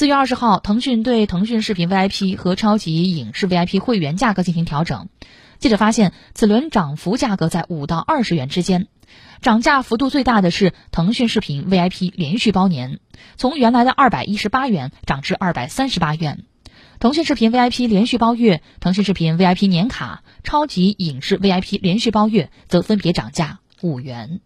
4月20号，腾讯对腾讯视频 VIP 和超级影视 VIP 会员价格进行调整。记者发现，此轮涨幅价格在5到20元之间，涨价幅度最大的是腾讯视频 VIP 连续包年，从原来的218元涨至238元。腾讯视频 VIP 连续包月、腾讯视频 VIP 年卡、超级影视 VIP 连续包月则分别涨价5元。